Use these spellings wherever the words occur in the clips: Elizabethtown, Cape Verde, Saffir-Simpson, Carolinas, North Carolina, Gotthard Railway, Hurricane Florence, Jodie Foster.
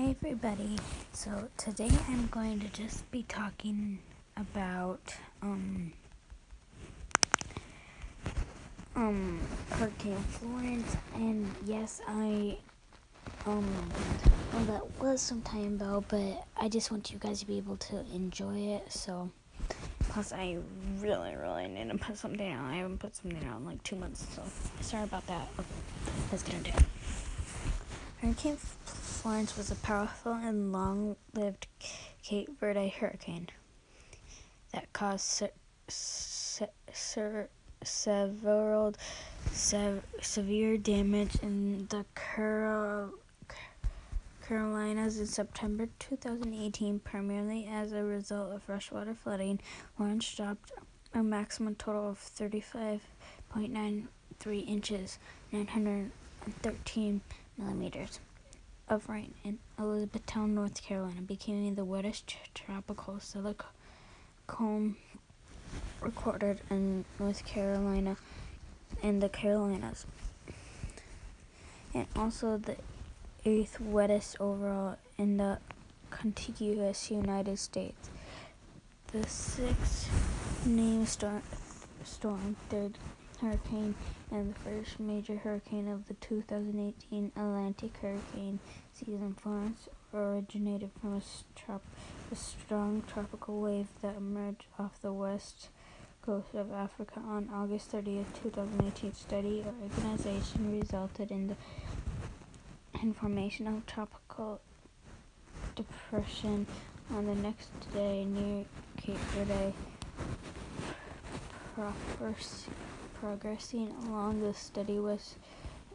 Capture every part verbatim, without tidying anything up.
Hi everybody, so today I'm going to just be talking about um, um, Hurricane Florence, and yes, I, um, well, that was some time ago, but I just want you guys to be able to enjoy it, so, plus I really, really need to put something out. I haven't put something out in like two months, so sorry about that. Okay, let's get into it. Hurricane Florence was a powerful and long-lived Cape Verde hurricane that caused se- se- se- several se- severe damage in the Carol- Carolinas in September twenty eighteen, primarily as a result of freshwater flooding. Florence dropped a maximum total of thirty-five point nine three inches, nine hundred thirteen millimeters of rain in Elizabethtown, North Carolina, becoming the wettest tropical silicone recorded in North Carolina and the Carolinas, and also the eighth wettest overall in the contiguous United States. The sixth named storm, storm third hurricane, and the first major hurricane of the two thousand eighteen Atlantic hurricane season. Florence originated from a, trop- a strong tropical wave that emerged off the west coast of Africa on August thirtieth, twenty eighteen. Study or organization resulted in the formation of tropical depression on the next day near Cape Verde, proper progressing along the steady west,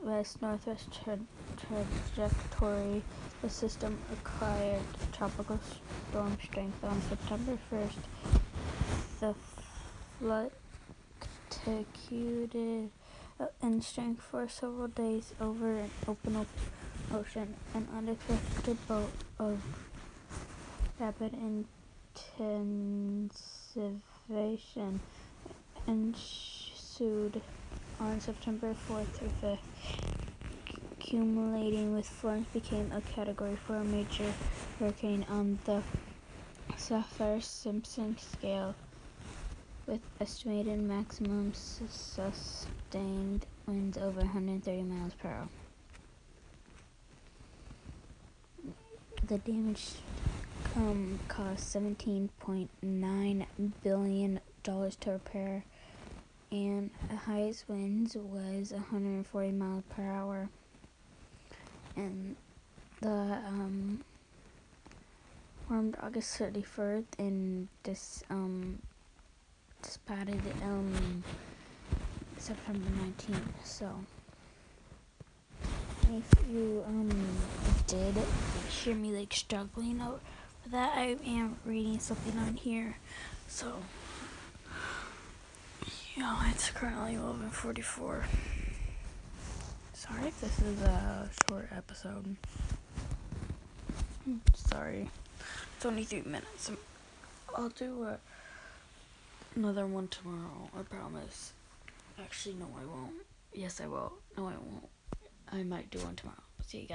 west northwest tra- trajectory. The system acquired tropical storm strength on September first. The flood continued in strength for several days over an open op- ocean. An unexpected bout of rapid intensification and ensued on September fourth through fifth, accumulating with Florence became a Category four major hurricane on the Saffir-Simpson scale, with estimated maximum sustained winds over one hundred thirty miles per hour. The damage um, cost seventeen point nine billion dollars to repair, and the highest winds was one hundred forty miles per hour, and the um formed August thirty-first and dis um spotted um September nineteenth. So if you um did hear me like struggling over that, I am reading something on here, so yo, it's currently eleven forty-four. Sorry if this is a short episode. Sorry. It's only three minutes. I'll do a, another one tomorrow, I promise. Actually, no, I won't. Yes, I will. No, I won't. I might do one tomorrow. See you guys.